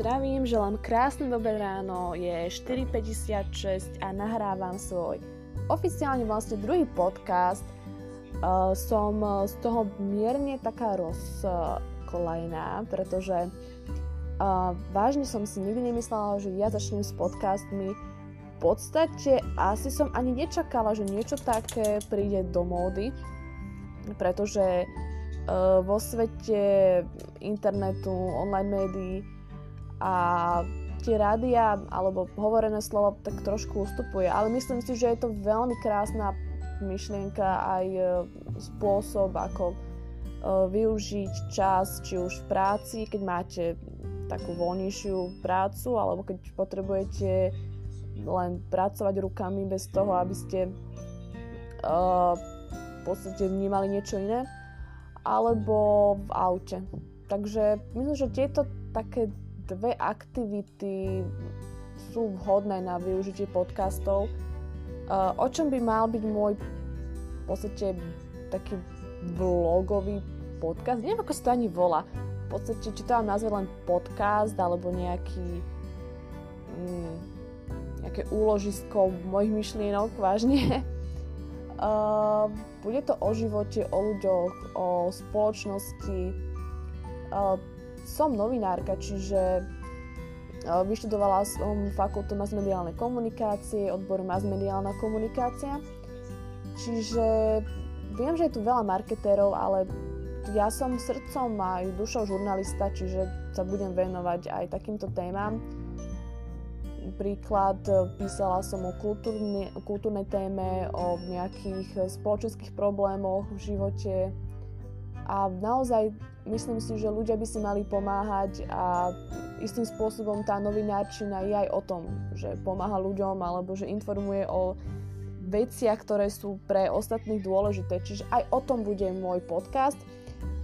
zdravím, želám krásne dobré ráno, je 4:56 a nahrávam svoj oficiálne vlastne druhý podcast. Som z toho mierne taká rozkolajná, pretože vážne som si nikdy nemyslela, že ja začnem s podcastmi. V podstate asi som ani nečakala, že niečo také príde do módy, pretože vo svete internetu, online médií a tie rádia alebo hovorené slovo tak trošku ustupuje, ale myslím si, že je to veľmi krásna myšlienka aj spôsob, ako využiť čas, či už v práci, keď máte takú voľnejšiu prácu, alebo keď potrebujete len pracovať rukami bez toho, aby ste v podstate vnímali niečo iné, alebo v aute. Takže myslím, že tieto také dve aktivity sú vhodné na využitie podcastov. O čom by mal byť môj v podstate taký vlogový podcast? Neviem, ako sa to ani volá. V podstate, či to mám nazvať len podcast, alebo nejaké úložisko mojich myšlienok, vážne. Bude to o živote, o ľuďoch, o spoločnosti. Som novinárka, čiže vyštudovala som fakultu masmediálnej komunikácie, odbor masmediálna komunikácia. Čiže viem, že je tu veľa marketérov, ale ja som srdcom aj dušou žurnalista, čiže sa budem venovať aj takýmto témam. Príklad, písala som o kultúrnej téme, o nejakých spoločenských problémoch v živote a naozaj myslím si, že ľudia by si mali pomáhať a istým spôsobom tá novinárčina je aj o tom, že pomáha ľuďom alebo že informuje o veciach, ktoré sú pre ostatných dôležité, čiže aj o tom bude môj podcast.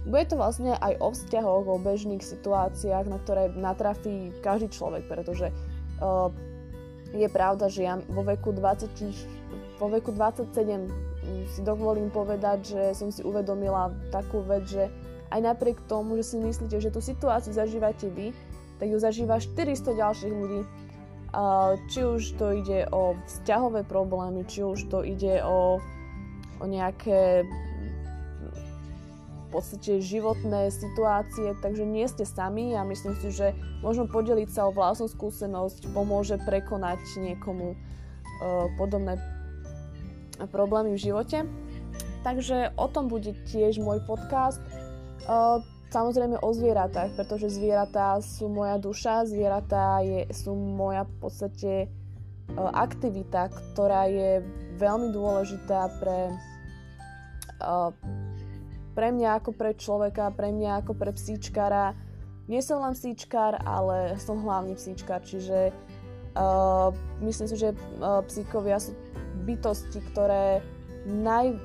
Bude to vlastne aj o vzťahoch, o bežných situáciách, na ktoré natrafí každý človek, pretože je pravda, že ja vo veku 27 si dovolím povedať, že som si uvedomila takú vec, že aj napriek tomu, že si myslíte, že tú situáciu zažívate vy, tak ju zažíva 400 ďalších ľudí. Či už to ide o vzťahové problémy, či už to ide o nejaké v podstate životné situácie, takže nie ste sami a myslím si, že možno podeliť sa o vlastnú skúsenosť pomôže prekonať niekomu podobné problémy v živote. Takže o tom bude tiež môj podcast. Samozrejme o zvieratách, pretože zvieratá sú moja duša, zvieratá sú moja v podstate aktivita, ktorá je veľmi dôležitá pre mňa ako pre človeka, pre mňa ako pre psíčkara. Nie som len psíčkar, ale som hlavný psíčkar, čiže myslím si, že psíkovia sú bytosti, ktoré v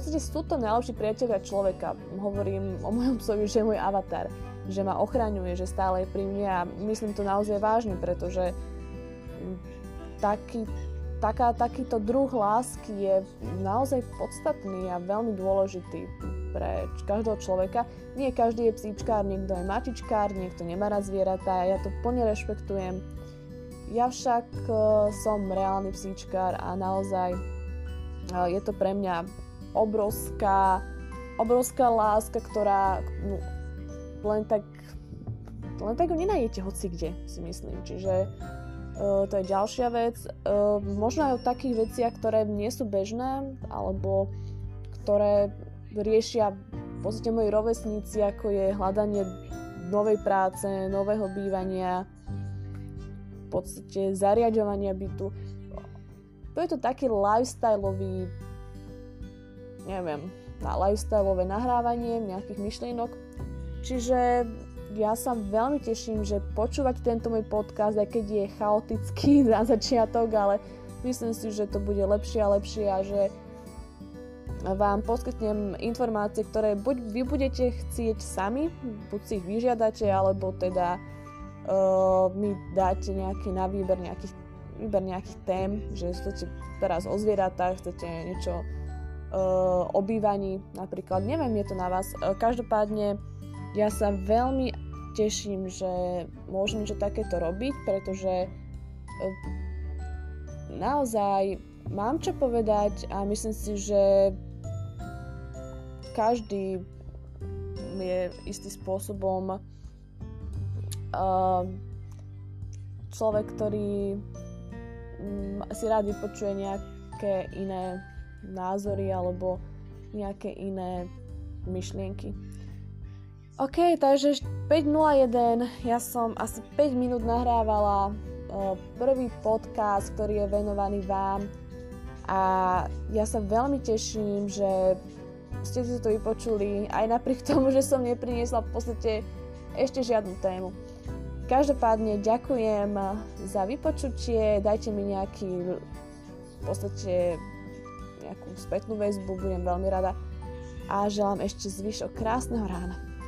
podstate sú to najlepší priatelia človeka. Hovorím o mojom psovi, že je môj avatar, že ma ochraňuje, že stále je pri mne a myslím to naozaj vážne, pretože takýto druh lásky je naozaj podstatný a veľmi dôležitý pre každého človeka. Nie každý je psíčkár, niekto je mačičkár, niekto nemá rád zvieratá, ja to plne rešpektujem. Ja však som reálny psíčkár a naozaj je to pre mňa obrovská láska, ktorá len tak ju nenájdete hocikde, si myslím. Čiže to je ďalšia vec. Možno aj o takých veciach, ktoré nie sú bežné, alebo ktoré riešia v podstate moji rovesníci, ako je hľadanie novej práce, nového bývania, v podstate zariaďovania bytu. To je to taký lifestyleový, lifestyleové nahrávanie nejakých myšlienok. Čiže ja sa veľmi teším, že počúvať tento môj podcast, aj keď je chaotický na začiatok, ale myslím si, že to bude lepšie a lepšie a že vám poskytnem informácie, ktoré buď vy budete chcieť sami, buď si ich vyžiadate, alebo teda mi dáte nejaký na výber nejakých tém, že chcete teraz o zvieratách, chcete niečo o bývaní, napríklad, neviem, je to na vás. Každopádne ja sa veľmi teším, že môžem niečo takéto robiť, pretože naozaj mám čo povedať a myslím si, že každý je istým spôsobom človek, ktorý si rád vypočuje nejaké iné názory alebo nejaké iné myšlienky. OK, takže 5:01, ja som asi 5 minút nahrávala prvý podcast, ktorý je venovaný vám a ja sa veľmi teším, že ste si to vypočuli, aj napriek tomu, že som nepriniesla v podstate ešte žiadnu tému. Každopádne ďakujem za vypočutie, dajte mi nejaký, v podstate nejakú spätnú väzbu, budem veľmi rada a želám ešte zvyšok krásneho rána.